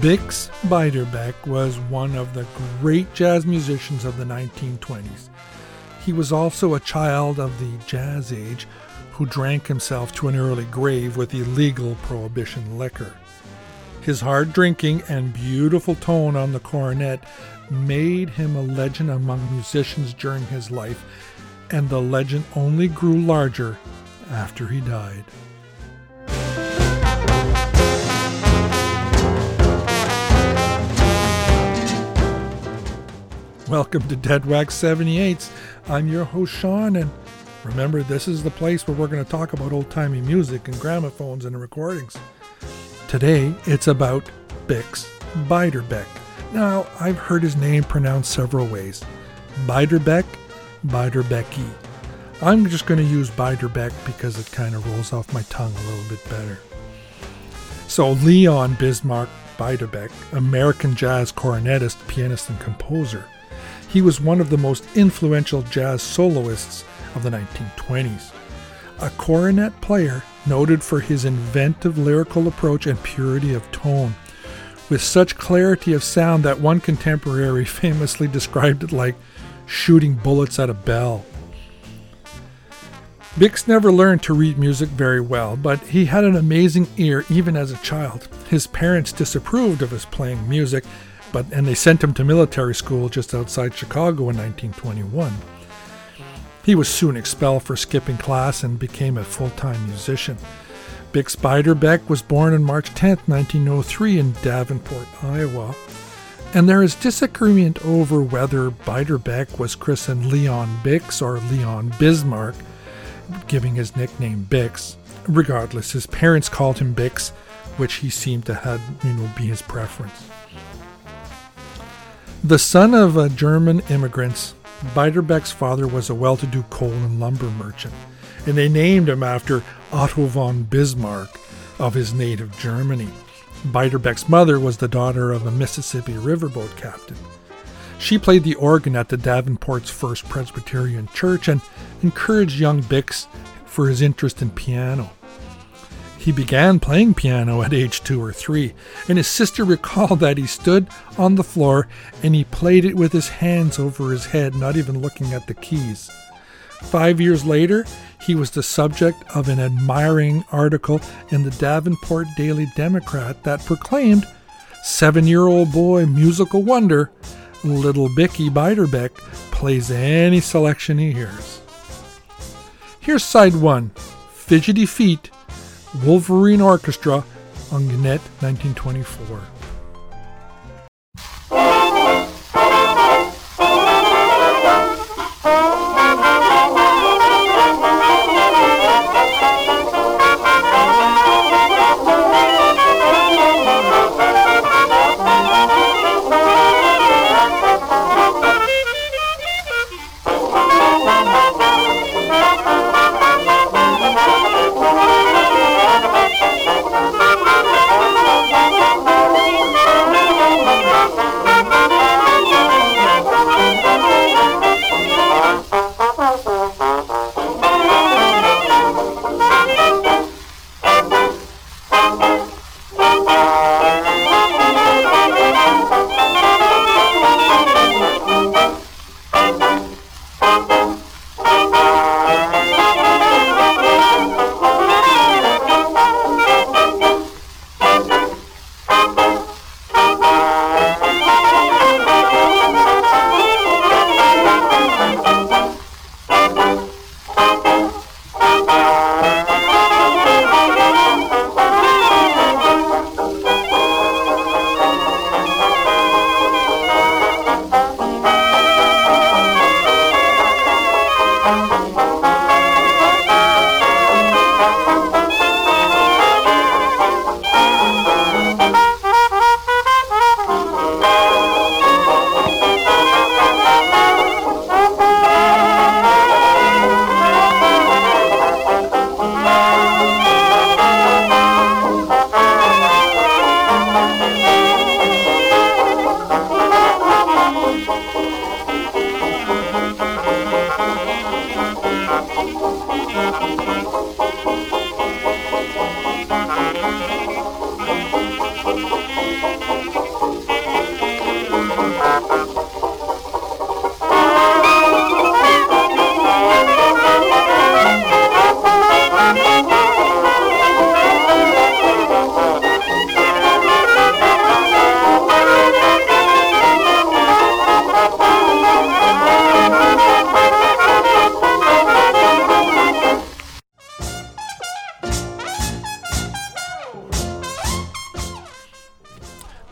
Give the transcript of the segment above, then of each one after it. Bix Beiderbecke was one of the great jazz musicians of the 1920s. He was also a child of the Jazz Age who drank himself to an early grave with illegal prohibition liquor. His hard drinking and beautiful tone on the cornet made him a legend among musicians during his life, and the legend only grew larger after he died. Welcome to Dead Wax 78s. I'm your host, Sean, and remember, this is the place where we're going to talk about old-timey music and gramophones and recordings. Today, it's about Bix Beiderbecke. Now, I've heard his name pronounced several ways. Beiderbecke, Beiderbecke. I'm just going to use Beiderbecke because it kind of rolls off my tongue a little bit better. So, Leon Bismarck Beiderbecke, American jazz cornetist, pianist, and composer. He was one of the most influential jazz soloists of the 1920s. A cornet player noted for his inventive lyrical approach and purity of tone, with such clarity of sound that one contemporary famously described it like shooting bullets at a bell. Bix never learned to read music very well, but he had an amazing ear even as a child. His parents disapproved of his playing music, and they sent him to military school just outside Chicago in 1921. He was soon expelled for skipping class and became a full-time musician. Bix Beiderbecke was born on March 10, 1903 in Davenport, Iowa, and there is disagreement over whether Beiderbecke was christened Leon Bix or Leon Bismarck, giving his nickname Bix. Regardless, his parents called him Bix, which he seemed to have, be his preference. The son of German immigrants, Beiderbecke's father was a well-to-do coal and lumber merchant, and they named him after Otto von Bismarck of his native Germany. Beiderbecke's mother was the daughter of a Mississippi riverboat captain. She played the organ at the Davenport's First Presbyterian Church and encouraged young Bix for his interest in piano. He began playing piano at age 2 or 3, and his sister recalled that he stood on the floor and he played it with his hands over his head, not even looking at the keys. 5 years later, he was the subject of an admiring article in the Davenport Daily Democrat that proclaimed, "7-year-old boy musical wonder, little Bicky Beiderbecke plays any selection he hears." Here's side one, Fidgety Feet, Wolverine Orchestra on Gennett, 1924.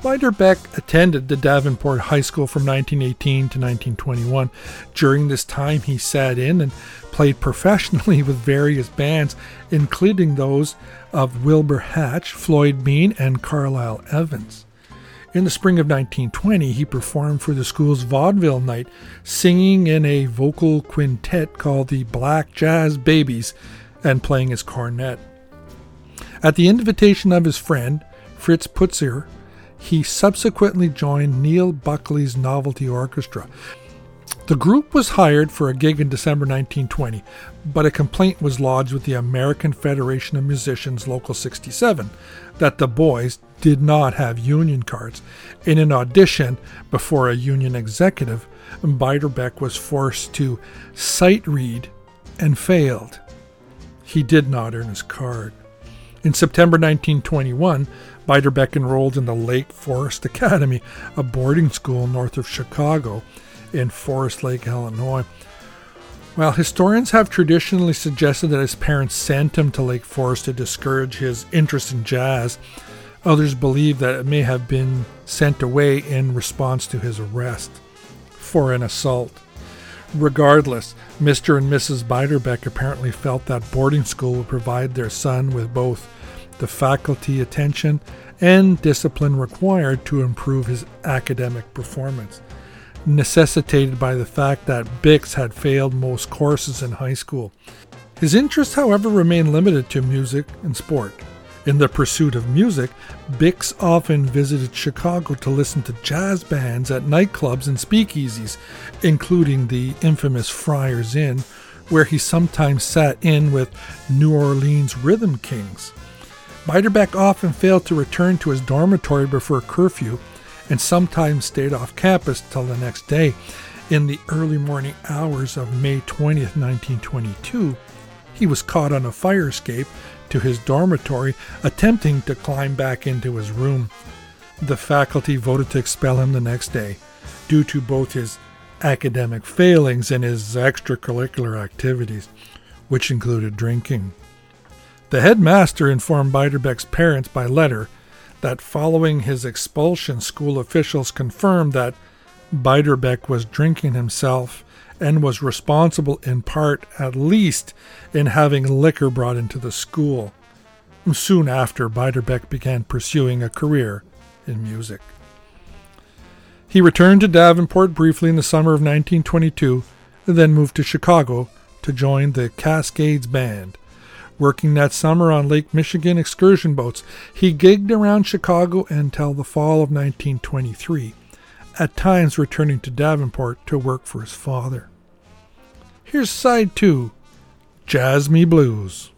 Beiderbecke attended the Davenport High School from 1918 to 1921. During this time, he sat in and played professionally with various bands, including those of Wilbur Hatch, Floyd Bean, and Carlisle Evans. In the spring of 1920, he performed for the school's vaudeville night, singing in a vocal quintet called the Black Jazz Babies and playing his cornet. At the invitation of his friend, Fritz Putzier, he subsequently joined Neil Buckley's Novelty Orchestra. The group was hired for a gig in December 1920, but a complaint was lodged with the American Federation of Musicians Local 67 that the boys did not have union cards. In an audition before a union executive, Beiderbecke was forced to sight read and failed. He did not earn his card. In September 1921, Beiderbecke enrolled in the Lake Forest Academy, a boarding school north of Chicago in Forest Lake, Illinois. While historians have traditionally suggested that his parents sent him to Lake Forest to discourage his interest in jazz, others believe that it may have been sent away in response to his arrest for an assault. Regardless, Mr. and Mrs. Beiderbecke apparently felt that boarding school would provide their son with both the faculty attention and discipline required to improve his academic performance, necessitated by the fact that Bix had failed most courses in high school. His interests, however, remained limited to music and sport. In the pursuit of music, Bix often visited Chicago to listen to jazz bands at nightclubs and speakeasies, including the infamous Friars Inn, where he sometimes sat in with New Orleans Rhythm Kings. Beiderbecke often failed to return to his dormitory before curfew and sometimes stayed off campus till the next day. In the early morning hours of May 20th, 1922, he was caught on a fire escape to his dormitory, attempting to climb back into his room. The faculty voted to expel him the next day due to both his academic failings and his extracurricular activities, which included drinking. The headmaster informed Beiderbecke's parents by letter that following his expulsion, school officials confirmed that Beiderbecke was drinking himself and was responsible in part, at least, in having liquor brought into the school. Soon after, Beiderbecke began pursuing a career in music. He returned to Davenport briefly in the summer of 1922, and then moved to Chicago to join the Cascades Band. Working that summer on Lake Michigan excursion boats, he gigged around Chicago until the fall of 1923, at times returning to Davenport to work for his father. Here's side two, Jazz Me Blues.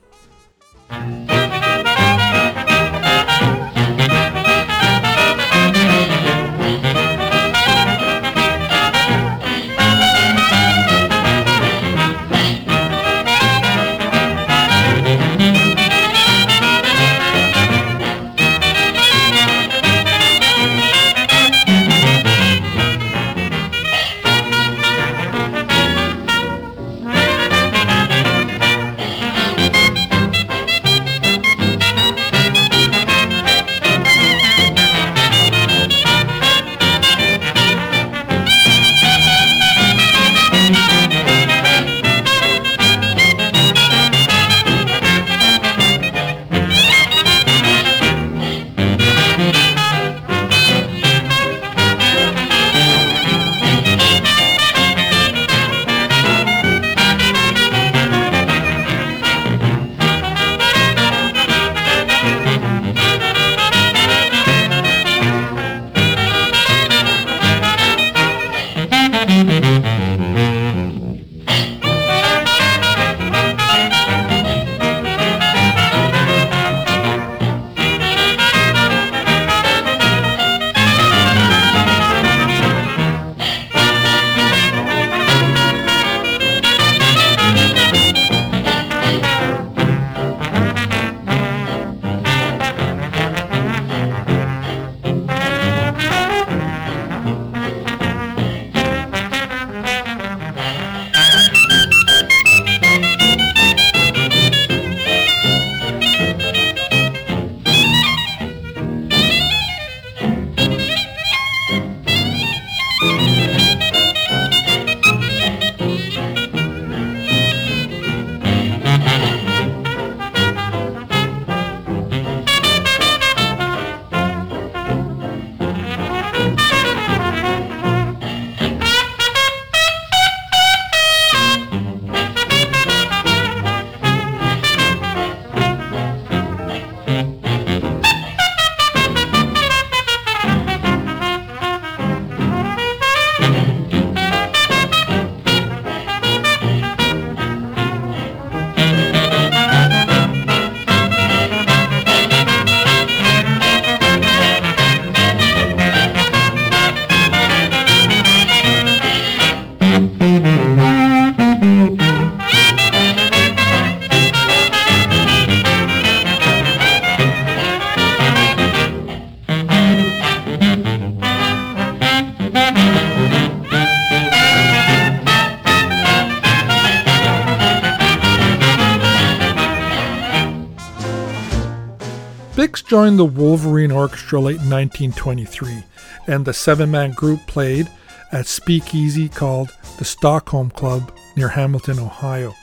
Bix joined the Wolverine Orchestra late in 1923, and the seven-man group played at speakeasy called the Stockholm Club near Hamilton, Ohio,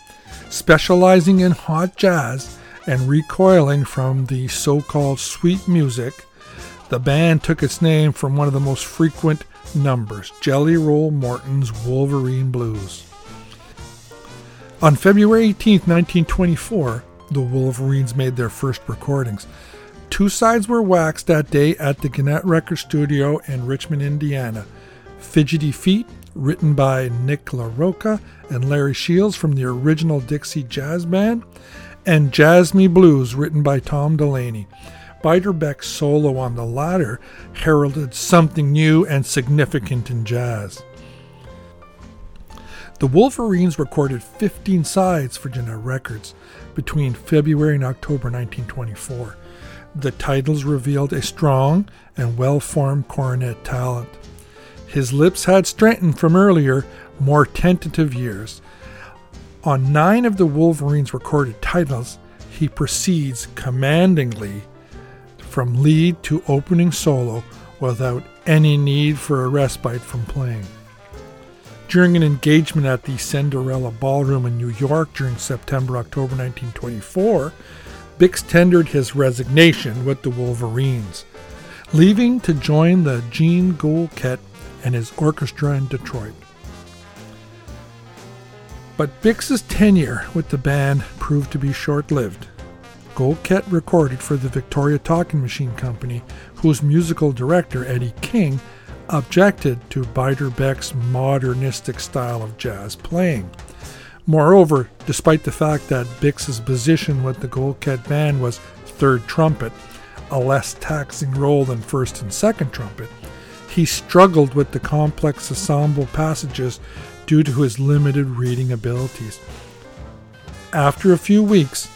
specializing in hot jazz and recoiling from the so-called sweet music. The band took its name from one of the most frequent numbers, Jelly Roll Morton's Wolverine Blues. On February 18, 1924, the Wolverines made their first recordings. Two sides were waxed that day at the Gennett Records studio in Richmond, Indiana. Fidgety Feet, written by Nick LaRocca and Larry Shields from the original Dixie Jazz Band, and Jazz Me Blues, written by Tom Delaney. Beiderbecke's solo on the latter heralded something new and significant in jazz. The Wolverines recorded 15 sides for Gennett Records between February and October 1924. The titles revealed a strong and well-formed cornet talent. His lips had strengthened from earlier, more tentative years. On 9 of the Wolverines' recorded titles, he proceeds commandingly from lead to opening solo without any need for a respite from playing. During an engagement at the Cinderella Ballroom in New York during September-October 1924, Bix tendered his resignation with the Wolverines, leaving to join the Jean Goldkette and his orchestra in Detroit. But Bix's tenure with the band proved to be short-lived. Goldkette recorded for the Victor Talking Machine Company, whose musical director, Eddie King, objected to Beiderbecke's modernistic style of jazz playing. Moreover, despite the fact that Bix's position with the Goldkette Band was third trumpet, a less taxing role than first and second trumpet, he struggled with the complex ensemble passages due to his limited reading abilities. After a few weeks,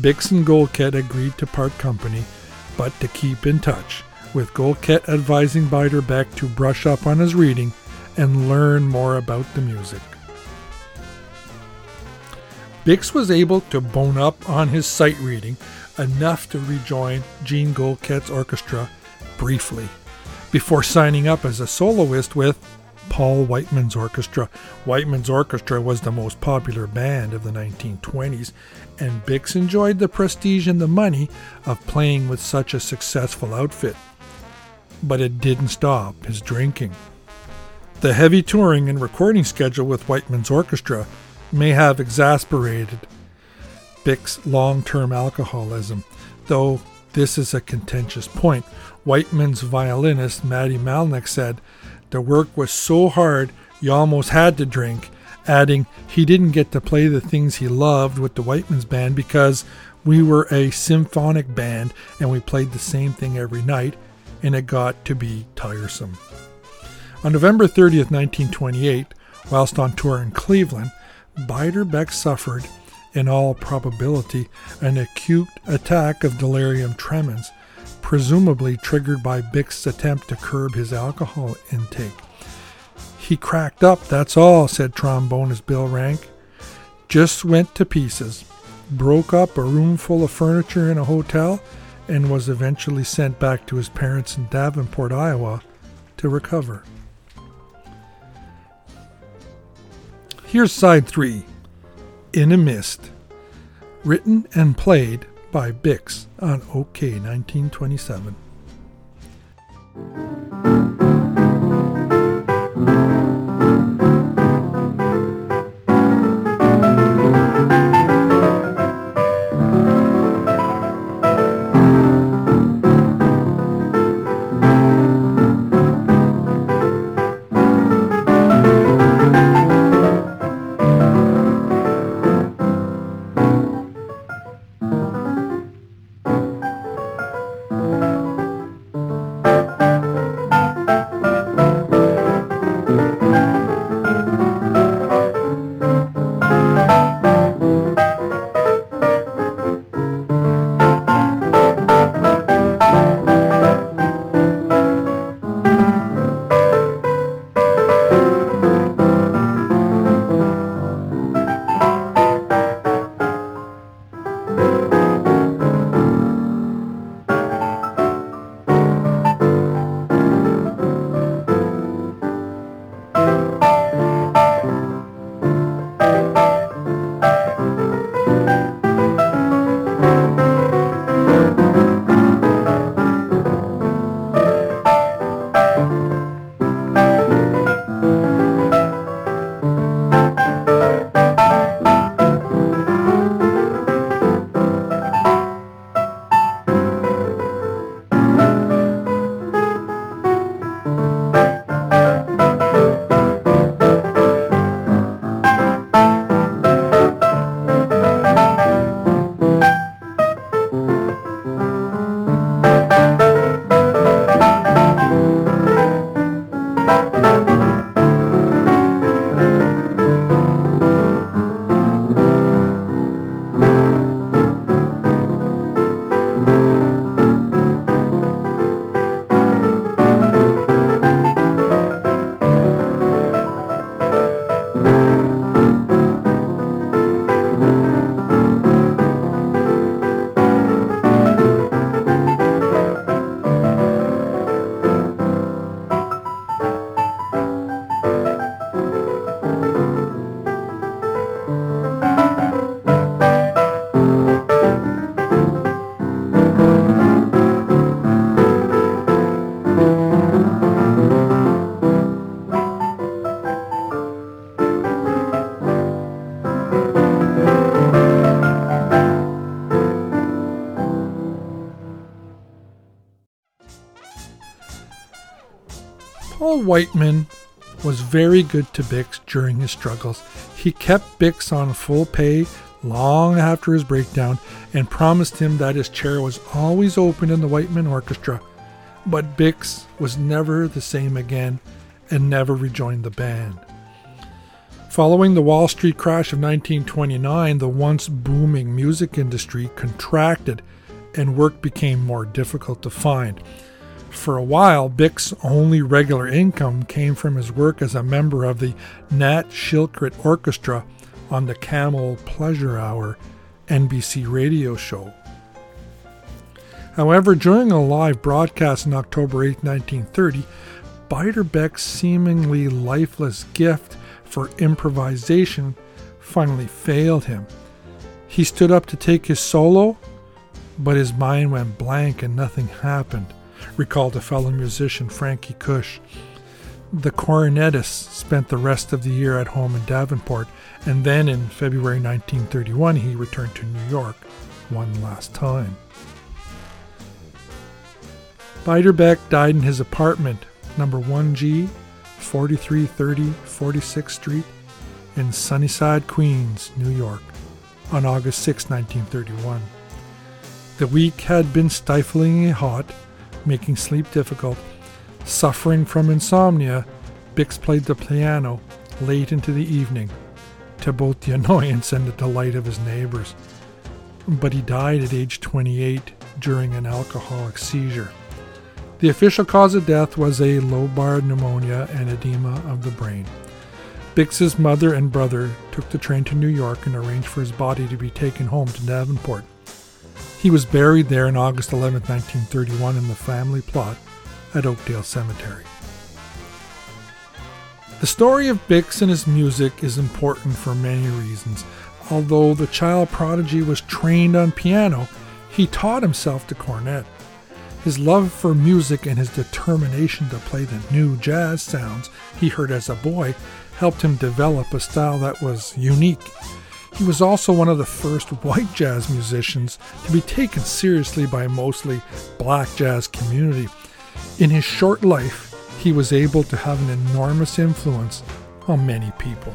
Bix and Goldkette agreed to part company, but to keep in touch, with Goldkette advising Beiderbecke to brush up on his reading and learn more about the music. Bix was able to bone up on his sight reading enough to rejoin Jean Goldkette's orchestra briefly, before signing up as a soloist with Paul Whiteman's orchestra. Whiteman's orchestra was the most popular band of the 1920s, and Bix enjoyed the prestige and the money of playing with such a successful outfit. But it didn't stop his drinking. The heavy touring and recording schedule with Whiteman's orchestra may have exacerbated Bix's long-term alcoholism, though this is a contentious point. Whiteman's violinist Matty Malnick said, "The work was so hard, you almost had to drink," adding, "He didn't get to play the things he loved with the Whiteman's band because we were a symphonic band and we played the same thing every night, and it got to be tiresome." On November 30th, 1928, whilst on tour in Cleveland, Beiderbecke suffered, in all probability, an acute attack of delirium tremens, presumably triggered by Bix's attempt to curb his alcohol intake. "He cracked up, that's all," said trombonist Bill Rank. "Just went to pieces, broke up a room full of furniture in a hotel, and was eventually sent back to his parents in Davenport, Iowa, to recover." Here's side 3, "In a Mist," written and played by Bix on OK 1927. Al Whiteman was very good to Bix during his struggles. He kept Bix on full pay long after his breakdown and promised him that his chair was always open in the Whiteman Orchestra. But Bix was never the same again and never rejoined the band. Following the Wall Street crash of 1929, the once booming music industry contracted and work became more difficult to find. For a while, Bix's only regular income came from his work as a member of the Nat Shilkret Orchestra on the Camel Pleasure Hour NBC radio show. However, during a live broadcast on October 8, 1930, Beiderbecke's seemingly lifeless gift for improvisation finally failed him. He stood up to take his solo, but his mind went blank and nothing happened, recalled a fellow musician, Frankie Cush. The cornetist spent the rest of the year at home in Davenport, and then in February 1931 he returned to New York one last time. Beiderbecke died in his apartment, number 1G, 4330 46th Street in Sunnyside, Queens, New York, on August 6, 1931. The week had been stiflingly hot, making sleep difficult. Suffering from insomnia, Bix played the piano late into the evening, to both the annoyance and the delight of his neighbors. But he died at age 28 during an alcoholic seizure. The official cause of death was a lobar pneumonia and edema of the brain. Bix's mother and brother took the train to New York and arranged for his body to be taken home to Davenport. He was buried there on August 11, 1931 in the family plot at Oakdale Cemetery. The story of Bix and his music is important for many reasons. Although the child prodigy was trained on piano, he taught himself the cornet. His love for music and his determination to play the new jazz sounds he heard as a boy helped him develop a style that was unique. He was also one of the first white jazz musicians to be taken seriously by a mostly black jazz community. In his short life, he was able to have an enormous influence on many people.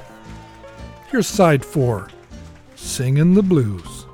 Here's side 4, Singin' the Blues.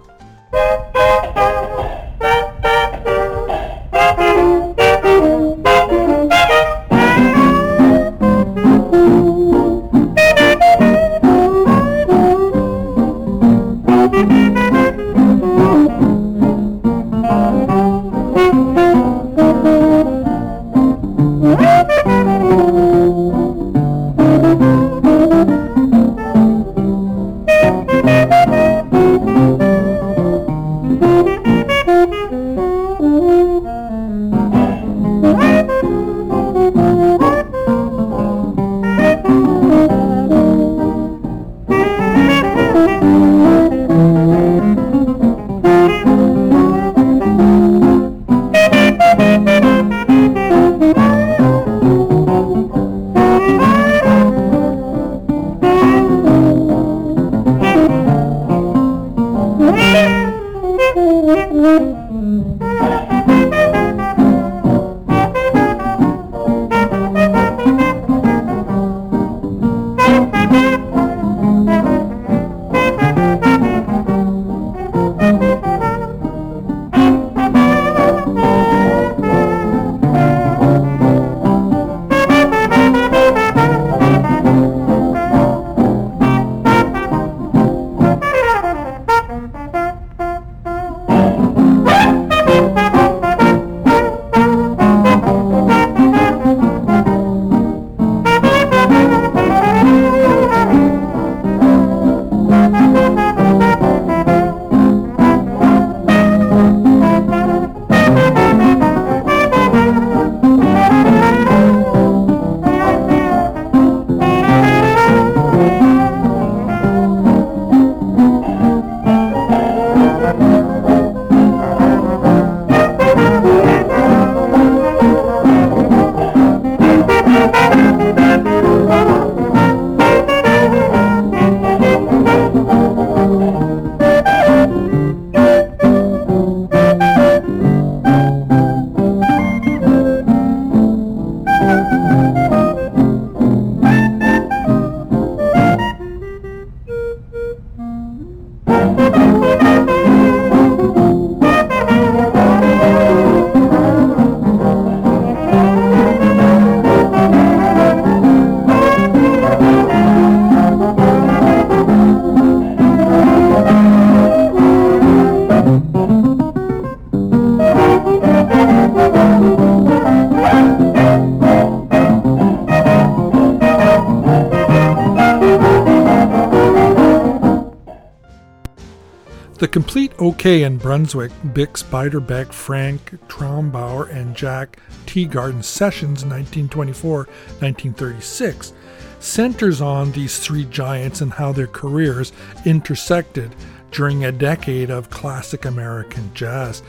complete OK in Brunswick, Bix, Beiderbecke, Frank, Traumbauer, and Jack Teagarden Sessions 1924-1936 centers on these three giants and how their careers intersected during a decade of classic American jazz.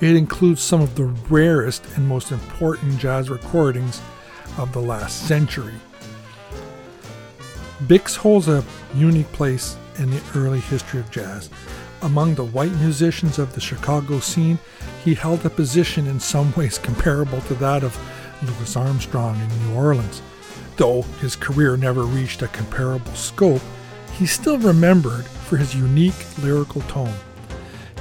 It includes some of the rarest and most important jazz recordings of the last century. Bix holds a unique place in the early history of jazz. Among the white musicians of the Chicago scene, he held a position in some ways comparable to that of Louis Armstrong in New Orleans. Though his career never reached a comparable scope, he's still remembered for his unique lyrical tone.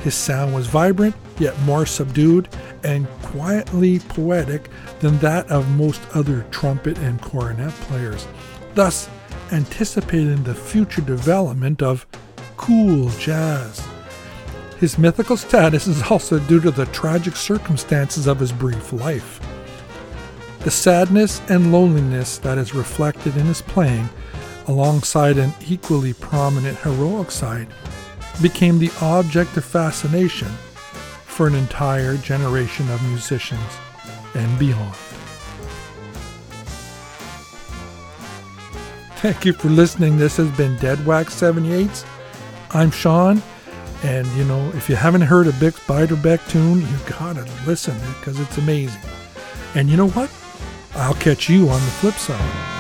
His sound was vibrant, yet more subdued and quietly poetic than that of most other trumpet and cornet players, thus anticipating the future development of cool jazz. His mythical status is also due to the tragic circumstances of his brief life. The sadness and loneliness that is reflected in his playing, alongside an equally prominent heroic side, became the object of fascination for an entire generation of musicians and beyond. Thank you for listening. This has been Dead Wax 78s. I'm Sean, and you know, if you haven't heard a Bix Beiderbecke tune, you gotta listen because it's amazing. And you know what? I'll catch you on the flip side.